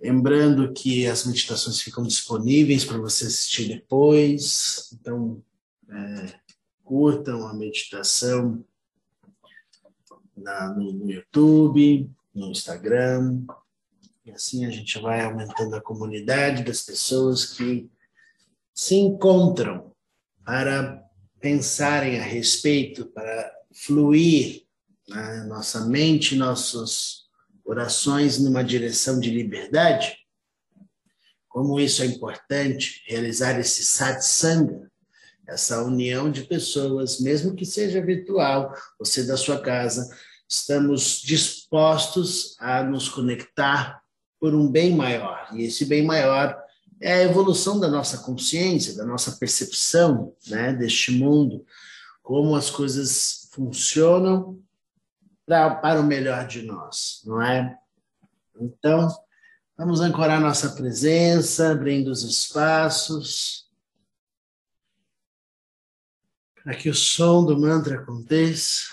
Lembrando que as meditações ficam disponíveis para você assistir depois. Então, curtam a meditação no YouTube, no Instagram. E assim a gente vai aumentando a comunidade das pessoas que se encontram para pensarem a respeito, para fluir na nossa mente, nossas orações numa direção de liberdade. Como isso é importante, realizar esse satsanga, essa união de pessoas, mesmo que seja virtual, você da sua casa, estamos dispostos a nos conectar por um bem maior. E esse bem maior é a evolução da nossa consciência, da nossa percepção, né, deste mundo, como as coisas funcionam para o melhor de nós, não é? Então, vamos ancorar nossa presença, abrindo os espaços, para que o som do mantra aconteça.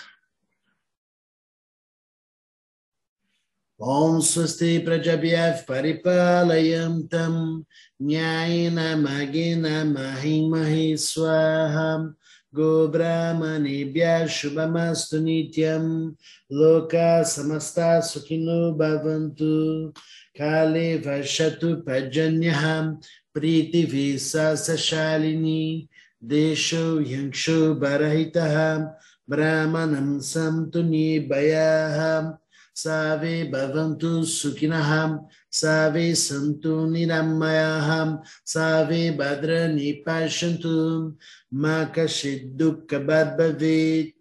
Om Swasti Prajabhyav Paripalayam Tam Nyayena Magena Mahimahi Swaham Go Brahmanebhya Shubhamastu Nityam Loka Samasta Sukhino Bhavantu Kale Vashatu Pajanyaham Pritivi Sasashalini Desho Yangsho Barahitaham Brahmanam Samtuni Bayaham Save Bhavantu Sukhinaham, Save Santu Niramayaham, Save Bhadrani Pashantum, Makashid Dukkha Bhavet,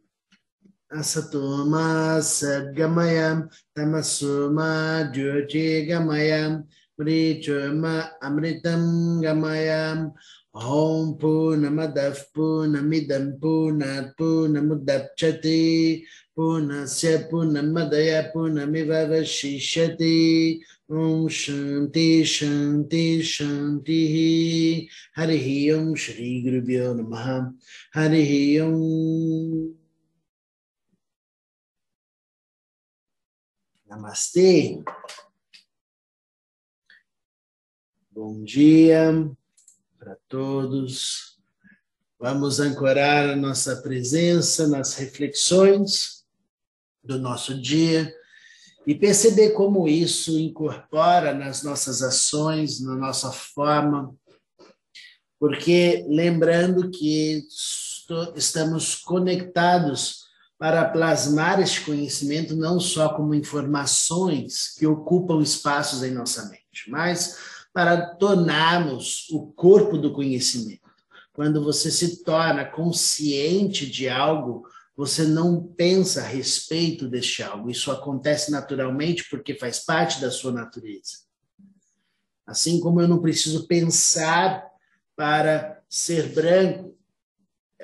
Asatoma Sadgamayam, Tamasoma Jyoti Gamayam, Mrichoma Amritam Gamayam, Om Purnamadav Purnamidam Purnat Purnamudapchati, Purnasya Purnamadaya Purnamiva Vashishyati. Om Shanti Shanti Shanti. Harihi Om Shri Gurubhyo Namaha. Harihi Om. Namastê. Bom dia para todos. Vamos ancorar a nossa presença nas reflexões do nosso dia e perceber como isso incorpora nas nossas ações, na nossa forma, porque lembrando que estamos conectados para plasmar este conhecimento não só como informações que ocupam espaços em nossa mente, mas para tornarmos o corpo do conhecimento. Quando você se torna consciente de algo, você não pensa a respeito deste algo. Isso acontece naturalmente porque faz parte da sua natureza. Assim como eu não preciso pensar para ser branco,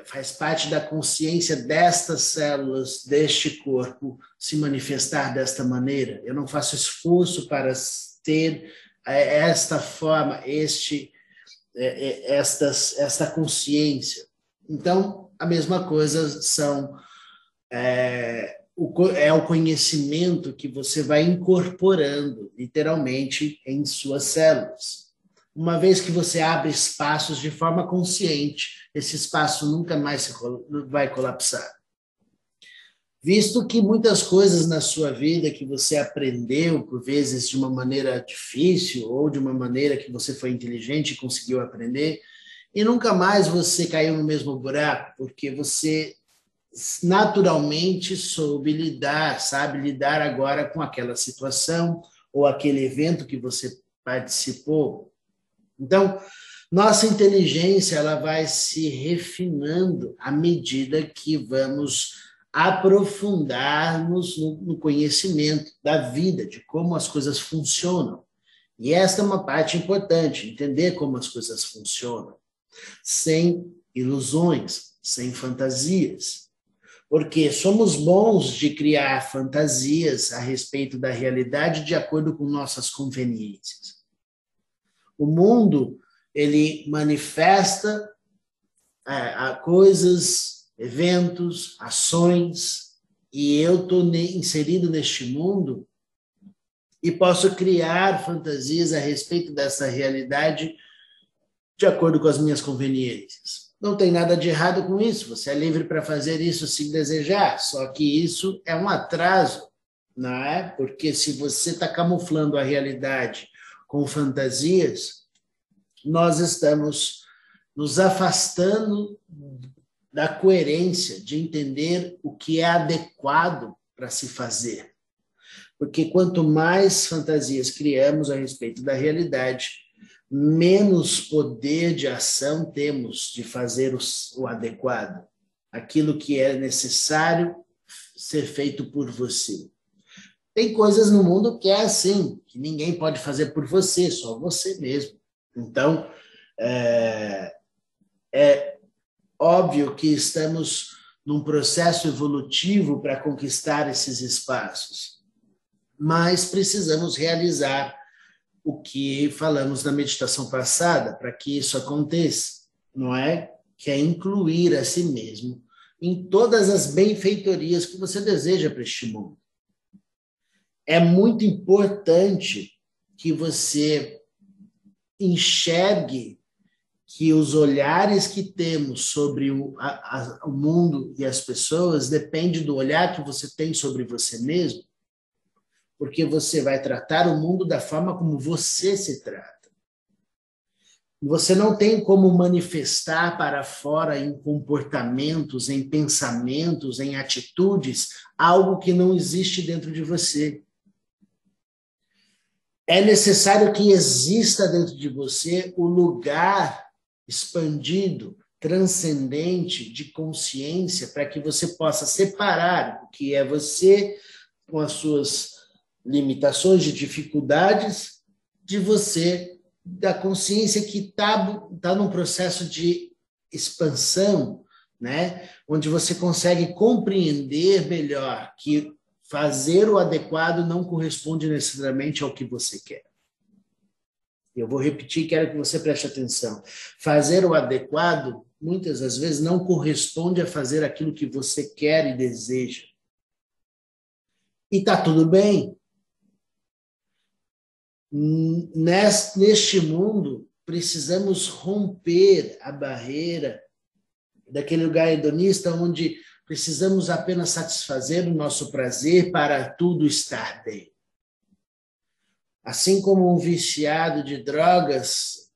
faz parte da consciência destas células, deste corpo, se manifestar desta maneira. Eu não faço esforço para ter esta forma, esta consciência. Então, a mesma coisa é o conhecimento que você vai incorporando, literalmente, em suas células. Uma vez que você abre espaços de forma consciente, esse espaço nunca mais vai colapsar. Visto que muitas coisas na sua vida que você aprendeu, por vezes de uma maneira difícil ou de uma maneira que você foi inteligente e conseguiu aprender, e nunca mais você caiu no mesmo buraco, porque você naturalmente soube lidar, sabe lidar agora com aquela situação ou aquele evento que você participou. Então, nossa inteligência ela vai se refinando à medida que vamos aprofundarmos no conhecimento da vida, de como as coisas funcionam. E esta é uma parte importante, entender como as coisas funcionam. Sem ilusões, sem fantasias. Porque somos bons de criar fantasias a respeito da realidade de acordo com nossas conveniências. O mundo, ele manifesta coisas, eventos, ações, e eu estou inserido neste mundo e posso criar fantasias a respeito dessa realidade de acordo com as minhas conveniências. Não tem nada de errado com isso, você é livre para fazer isso se desejar, só que isso é um atraso, não é? Porque se você está camuflando a realidade com fantasias, nós estamos nos afastando da coerência, de entender o que é adequado para se fazer. Porque quanto mais fantasias criamos a respeito da realidade, menos poder de ação temos de fazer o adequado, aquilo que é necessário ser feito por você. Tem coisas no mundo que é assim, que ninguém pode fazer por você, só você mesmo. Então, é óbvio que estamos num processo evolutivo para conquistar esses espaços, mas precisamos realizar o que falamos na meditação passada para que isso aconteça, não é? Que é incluir a si mesmo em todas as benfeitorias que você deseja para este mundo. É muito importante que você enxergue que os olhares que temos sobre o mundo e as pessoas depende do olhar que você tem sobre você mesmo, porque você vai tratar o mundo da forma como você se trata. Você não tem como manifestar para fora em comportamentos, em pensamentos, em atitudes, algo que não existe dentro de você. É necessário que exista dentro de você o lugar expandido, transcendente de consciência para que você possa separar o que é você com as suas limitações de dificuldades de você, da consciência que está num processo de expansão, né? Onde você consegue compreender melhor que fazer o adequado não corresponde necessariamente ao que você quer. Eu vou repetir, quero que você preste atenção. Fazer o adequado, muitas das vezes, não corresponde a fazer aquilo que você quer e deseja. E está tudo bem. Neste mundo, precisamos romper a barreira daquele lugar hedonista onde precisamos apenas satisfazer o nosso prazer para tudo estar bem. Assim como um viciado de drogas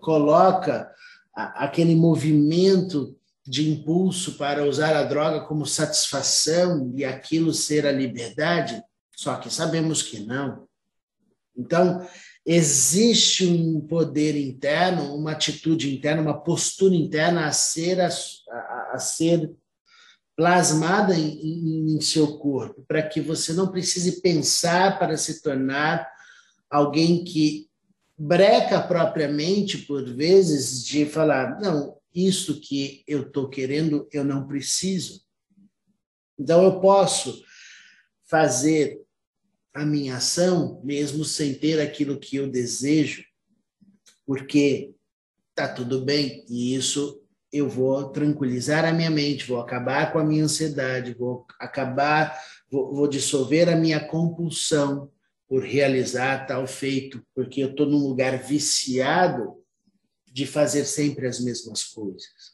coloca aquele movimento de impulso para usar a droga como satisfação e aquilo ser a liberdade, só que sabemos que não. Então, existe um poder interno, uma atitude interna, uma postura interna a ser plasmada em seu corpo, para que você não precise pensar para se tornar alguém que breca propriamente, por vezes, de falar, não, isso que eu estou querendo, eu não preciso. Então, eu posso fazer a minha ação, mesmo sem ter aquilo que eu desejo, porque tá tudo bem, e isso eu vou tranquilizar a minha mente, vou acabar com a minha ansiedade, vou dissolver a minha compulsão por realizar tal feito, porque eu tô num lugar viciado de fazer sempre as mesmas coisas.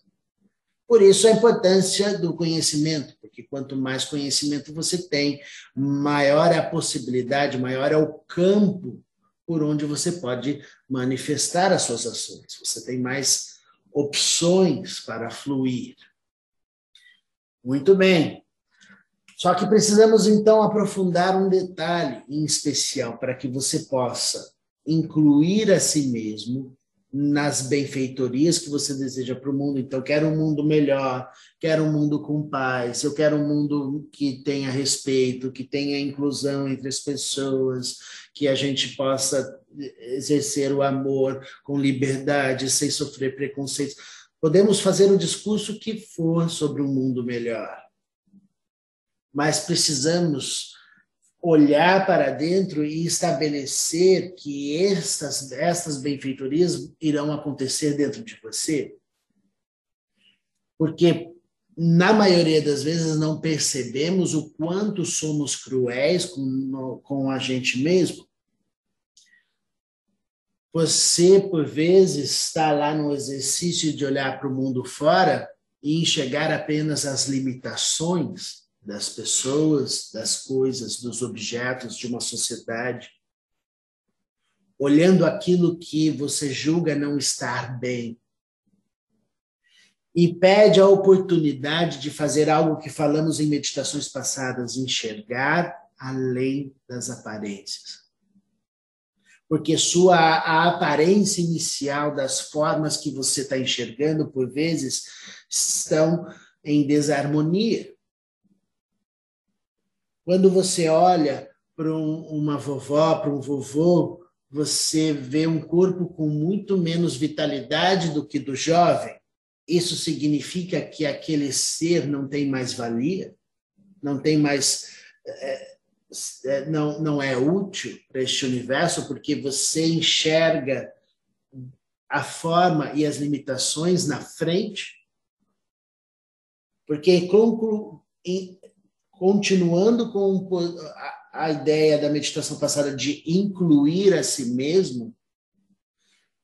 Por isso a importância do conhecimento, porque quanto mais conhecimento você tem, maior é a possibilidade, maior é o campo por onde você pode manifestar as suas ações. Você tem mais opções para fluir. Muito bem. Só que precisamos, então, aprofundar um detalhe em especial para que você possa incluir a si mesmo nas benfeitorias que você deseja para o mundo. Então, quero um mundo melhor, quero um mundo com paz, eu quero um mundo que tenha respeito, que tenha inclusão entre as pessoas, que a gente possa exercer o amor com liberdade, sem sofrer preconceitos. Podemos fazer um discurso que for sobre um mundo melhor, mas precisamos olhar para dentro e estabelecer que estas benfeitorias irão acontecer dentro de você. Porque na maioria das vezes, não percebemos o quanto somos cruéis com a gente mesmo. Você, por vezes, está lá no exercício de olhar para o mundo fora e enxergar apenas as limitações das pessoas, das coisas, dos objetos de uma sociedade, olhando aquilo que você julga não estar bem. E pede a oportunidade de fazer algo que falamos em meditações passadas, enxergar além das aparências. Porque a aparência inicial das formas que você está enxergando, por vezes, estão em desarmonia. Quando você olha para uma vovó, para um vovô, você vê um corpo com muito menos vitalidade do que do jovem. Isso significa que aquele ser não tem mais valia, não tem mais, não é útil para este universo, porque você enxerga a forma e as limitações na frente. Porque continuando com a ideia da meditação passada de incluir a si mesmo,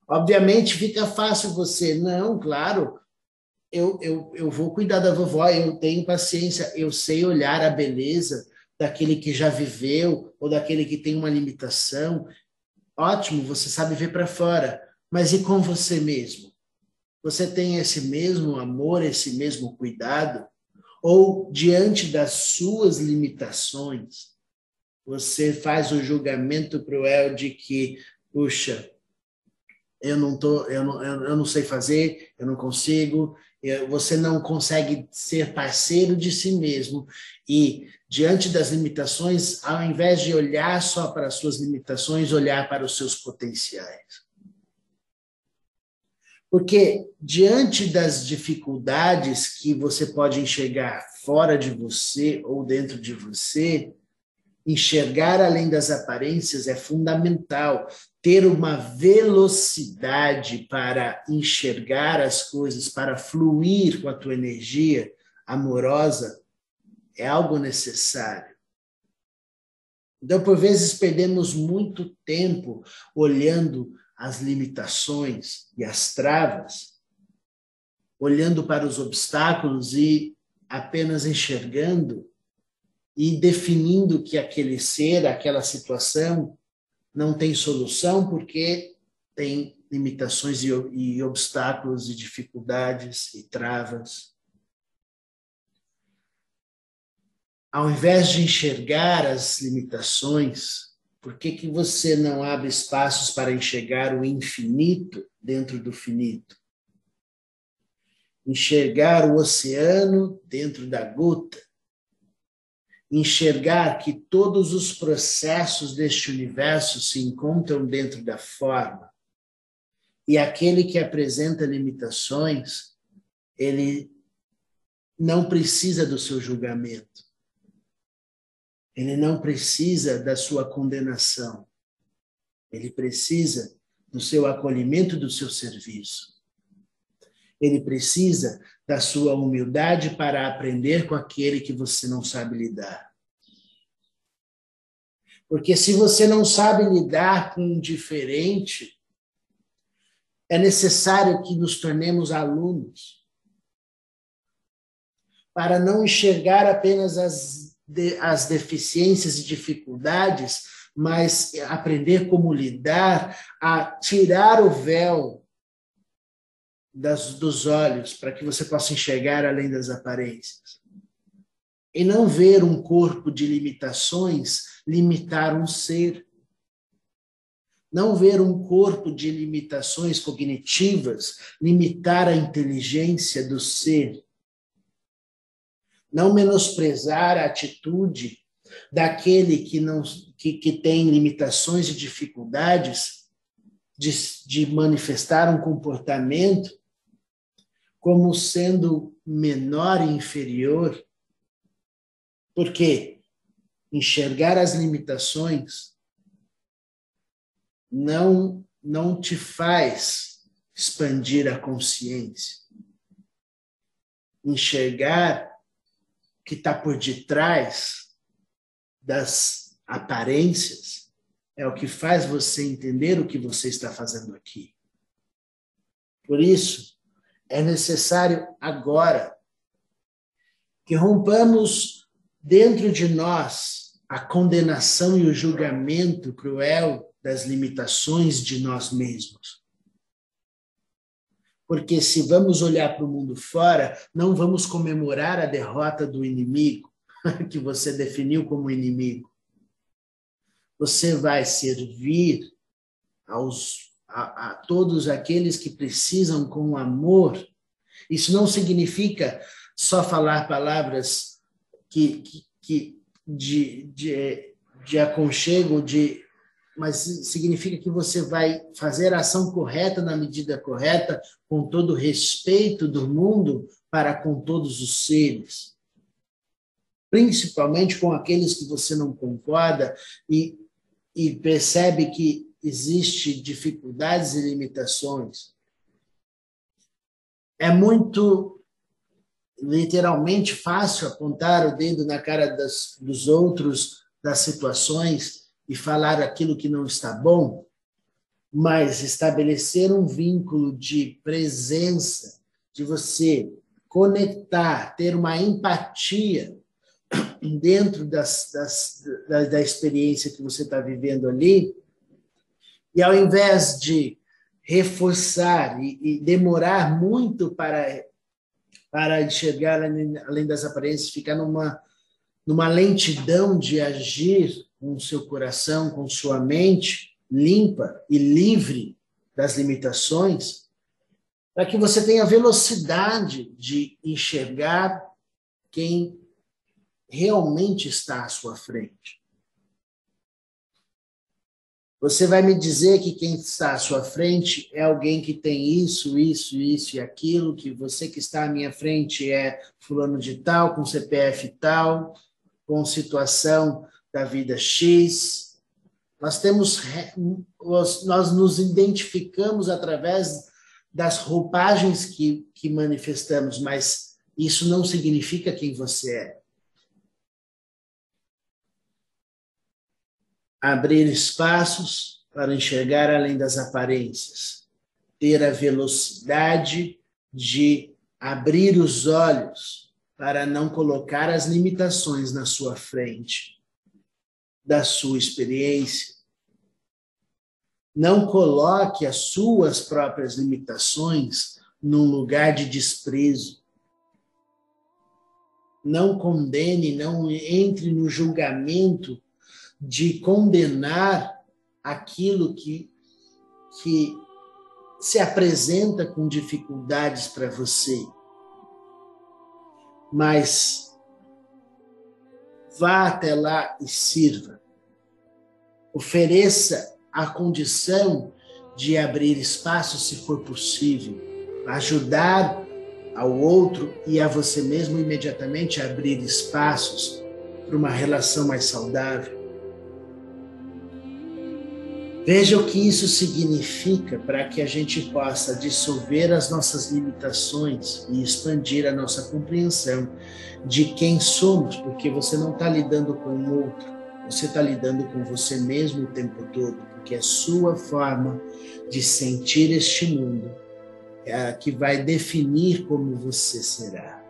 obviamente fica fácil você, não, claro, eu vou cuidar da vovó, eu tenho paciência, eu sei olhar a beleza daquele que já viveu ou daquele que tem uma limitação. Ótimo, você sabe ver para fora, mas e com você mesmo? Você tem esse mesmo amor, esse mesmo cuidado? Ou diante das suas limitações, você faz o julgamento cruel de que, puxa, eu não sei fazer, eu não consigo. Você não consegue ser parceiro de si mesmo. E, diante das limitações, ao invés de olhar só para as suas limitações, olhar para os seus potenciais. Porque, diante das dificuldades que você pode enxergar fora de você ou dentro de você, enxergar além das aparências é fundamental. Ter uma velocidade para enxergar as coisas, para fluir com a tua energia amorosa, é algo necessário. Então, por vezes, perdemos muito tempo olhando as limitações e as travas, olhando para os obstáculos e apenas enxergando e definindo que aquele ser, aquela situação, não tem solução porque tem limitações e obstáculos e dificuldades e travas. Ao invés de enxergar as limitações, por que que você não abre espaços para enxergar o infinito dentro do finito? Enxergar o oceano dentro da gota. Enxergar que todos os processos deste universo se encontram dentro da forma. E aquele que apresenta limitações, ele não precisa do seu julgamento. Ele não precisa da sua condenação. Ele precisa do seu acolhimento, do seu serviço. Ele precisa da sua humildade para aprender com aquele que você não sabe lidar. Porque se você não sabe lidar com um diferente, é necessário que nos tornemos alunos, para não enxergar apenas as deficiências e dificuldades, mas aprender como lidar, a tirar o véu dos olhos, para que você possa enxergar além das aparências. E não ver um corpo de limitações limitar um ser. Não ver um corpo de limitações cognitivas limitar a inteligência do ser. Não menosprezar a atitude daquele que tem limitações e dificuldades de manifestar um comportamento como sendo menor e inferior, porque enxergar as limitações não te faz expandir a consciência. enxergar o que está por detrás das aparências é o que faz você entender o que você está fazendo aqui. Por isso, é necessário agora que rompamos dentro de nós a condenação e o julgamento cruel das limitações de nós mesmos. Porque se vamos olhar para o mundo fora, não vamos comemorar a derrota do inimigo, que você definiu como inimigo. Você vai servir a todos aqueles que precisam com amor. Isso não significa só falar palavras de aconchego, mas significa que você vai fazer a ação correta na medida correta, com todo o respeito do mundo para com todos os seres. Principalmente com aqueles que você não concorda e percebe que existe dificuldades e limitações. É muito, literalmente, fácil apontar o dedo na cara dos outros, das situações, e falar aquilo que não está bom, mas estabelecer um vínculo de presença, de você conectar, ter uma empatia dentro da experiência que você está vivendo ali, e ao invés de reforçar e demorar muito para enxergar além das aparências, ficar numa lentidão de agir com o seu coração, com sua mente limpa e livre das limitações, para que você tenha velocidade de enxergar quem realmente está à sua frente. Você vai me dizer que quem está à sua frente é alguém que tem isso, isso, isso e aquilo, que você que está à minha frente é fulano de tal, com CPF tal, com situação da vida X. Nós nos identificamos através das roupagens que manifestamos, mas isso não significa quem você é. Abrir espaços para enxergar além das aparências, ter a velocidade de abrir os olhos para não colocar as limitações na sua frente, da sua experiência. Não coloque as suas próprias limitações num lugar de desprezo. Não condene, não entre no julgamento de condenar aquilo que se apresenta com dificuldades para você. Mas vá até lá e sirva. Ofereça a condição de abrir espaço, se for possível. Ajudar ao outro e a você mesmo imediatamente a abrir espaços para uma relação mais saudável. Veja o que isso significa para que a gente possa dissolver as nossas limitações e expandir a nossa compreensão de quem somos, porque você não está lidando com o outro, você está lidando com você mesmo o tempo todo, porque é sua forma de sentir este mundo é a que vai definir como você será.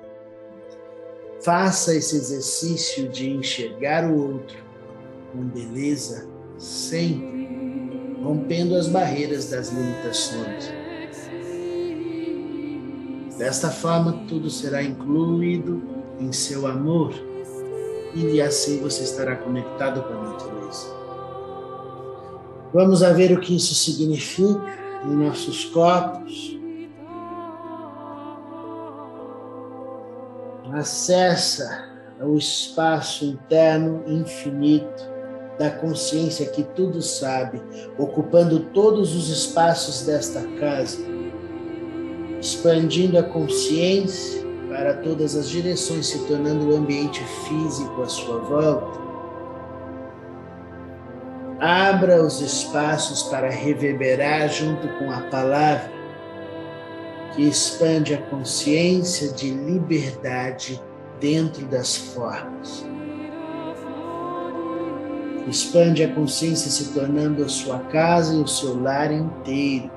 Faça esse exercício de enxergar o outro com beleza sempre, rompendo as barreiras das limitações. Desta forma, tudo será incluído em seu amor e assim você estará conectado com a natureza. Vamos a ver o que isso significa em nossos corpos. Acessa o espaço interno infinito da consciência que tudo sabe, ocupando todos os espaços desta casa, expandindo a consciência para todas as direções, se tornando o ambiente físico à sua volta. Abra os espaços para reverberar junto com a palavra, que expande a consciência de liberdade dentro das formas. Expande a consciência se tornando a sua casa e o seu lar inteiro.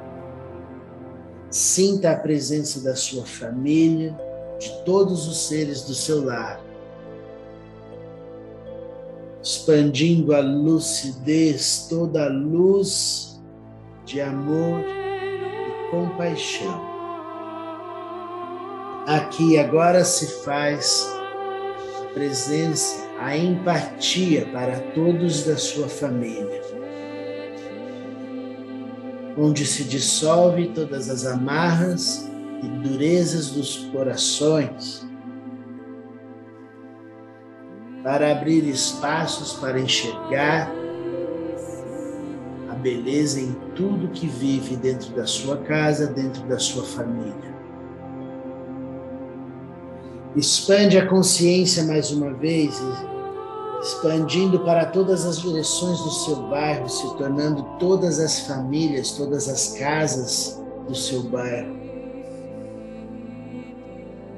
Sinta a presença da sua família, de todos os seres do seu lar. Expandindo a lucidez, toda a luz de amor e compaixão. Aqui e agora se faz a presença, a empatia para todos da sua família, onde se dissolve todas as amarras e durezas dos corações, para abrir espaços para enxergar a beleza em tudo que vive dentro da sua casa, dentro da sua família. Expande a consciência mais uma vez, expandindo para todas as direções do seu bairro, se tornando todas as famílias, todas as casas do seu bairro.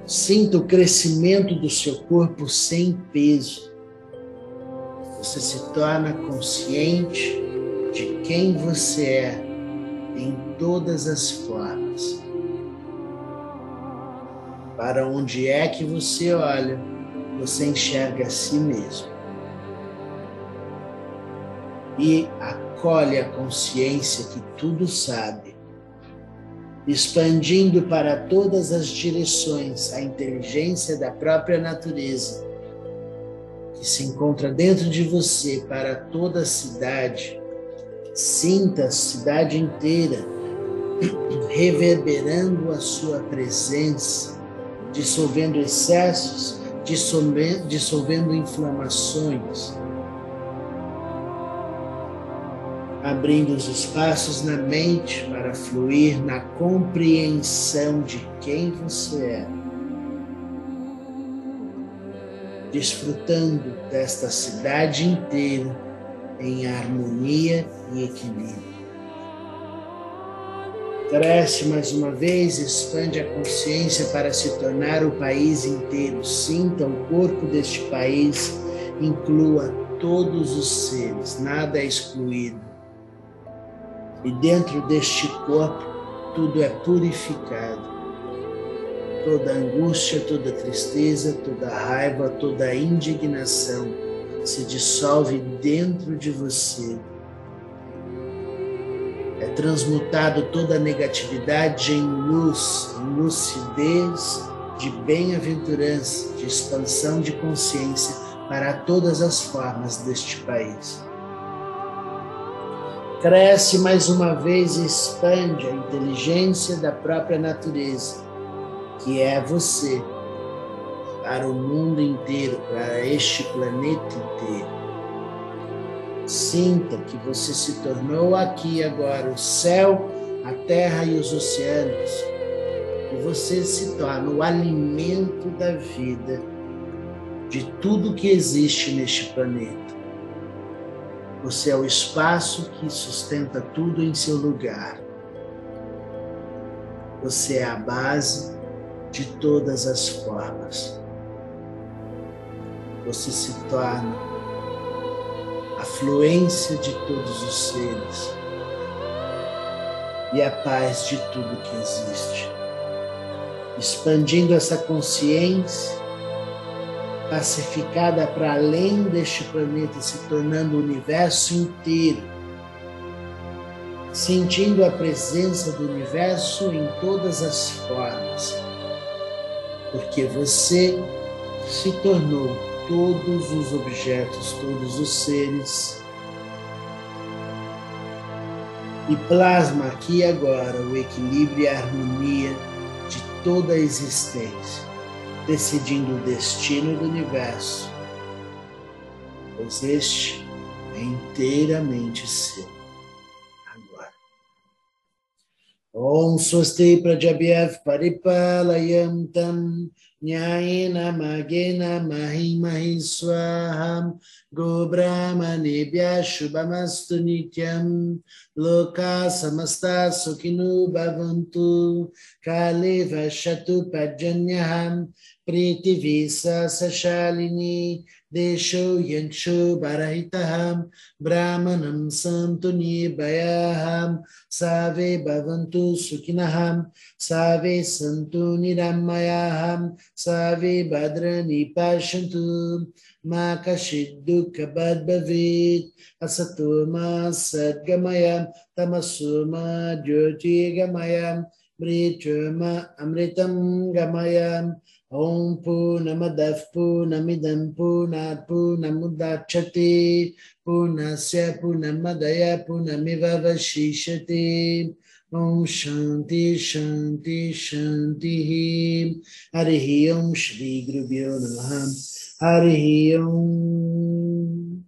Sinta o crescimento do seu corpo sem peso. Você se torna consciente de quem você é em todas as formas. Para onde é que você olha, você enxerga a si mesmo. E acolhe a consciência que tudo sabe, expandindo para todas as direções a inteligência da própria natureza, que se encontra dentro de você para toda a cidade. Sinta a cidade inteira reverberando a sua presença, dissolvendo excessos, dissolvendo inflamações, abrindo os espaços na mente para fluir na compreensão de quem você é, desfrutando desta cidade inteira em harmonia e equilíbrio. Cresce mais uma vez, expande a consciência para se tornar o país inteiro. Sinta o corpo deste país, inclua todos os seres, nada é excluído. E dentro deste corpo, tudo é purificado. Toda angústia, toda tristeza, toda raiva, toda indignação se dissolve dentro de você. É transmutado toda a negatividade em luz, em lucidez, de bem-aventurança, de expansão de consciência para todas as formas deste país. Cresce mais uma vez e expande a inteligência da própria natureza, que é você, para o mundo inteiro, para este planeta inteiro. Sinta que você se tornou aqui agora o céu, a terra e os oceanos. E você se torna o alimento da vida de tudo que existe neste planeta. Você é o espaço que sustenta tudo em seu lugar. Você é a base de todas as formas. Você se torna a fluência de todos os seres e a paz de tudo que existe. Expandindo essa consciência, pacificada para além deste planeta, se tornando o universo inteiro, sentindo a presença do universo em todas as formas, porque você se tornou todos os objetos, todos os seres, e plasma aqui e agora o equilíbrio e a harmonia de toda a existência, decidindo o destino do universo, pois este é inteiramente seu. Agora. Om Swasti Prajabhyav Paripalayam Tam Nyaena magena mahi mahi swaham go brahmanebhya shubhamastu nityam loka samasta sukhino bhavantu kale vashatu pajanyaham pritivisa sashalini desho yancho barahitaham brahmanam santu nirbhayaham save bhavantu sukhinaham save santu niramayaham Savi Badrani Pashantu Makashidduka Badbhavit Asatoma Sadgamayam Tamasuma Jyoti Gamayam Mrichuma Amritam Gamayam Om Punamadav Punamidam Punat Punamudachati Punasya Punamadaya Punamiva Vashishati Om Shanti Shanti Shanti Harihi Om Shri Guru Bhyo Namaha Harihi Om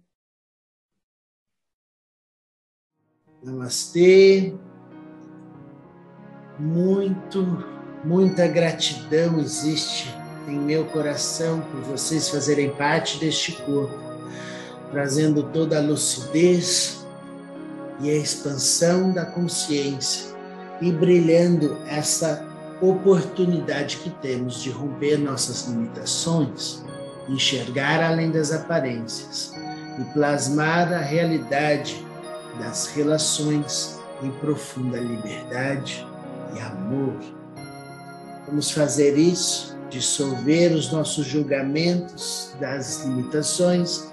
Namastê. Muita gratidão existe em meu coração por vocês fazerem parte deste corpo, trazendo toda a lucidez e a expansão da consciência e brilhando essa oportunidade que temos de romper nossas limitações, enxergar além das aparências e plasmar a realidade das relações em profunda liberdade e amor. Vamos fazer isso, dissolver os nossos julgamentos das limitações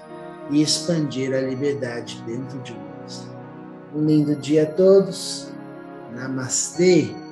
e expandir a liberdade dentro de nós. Um lindo dia a todos. Namastê.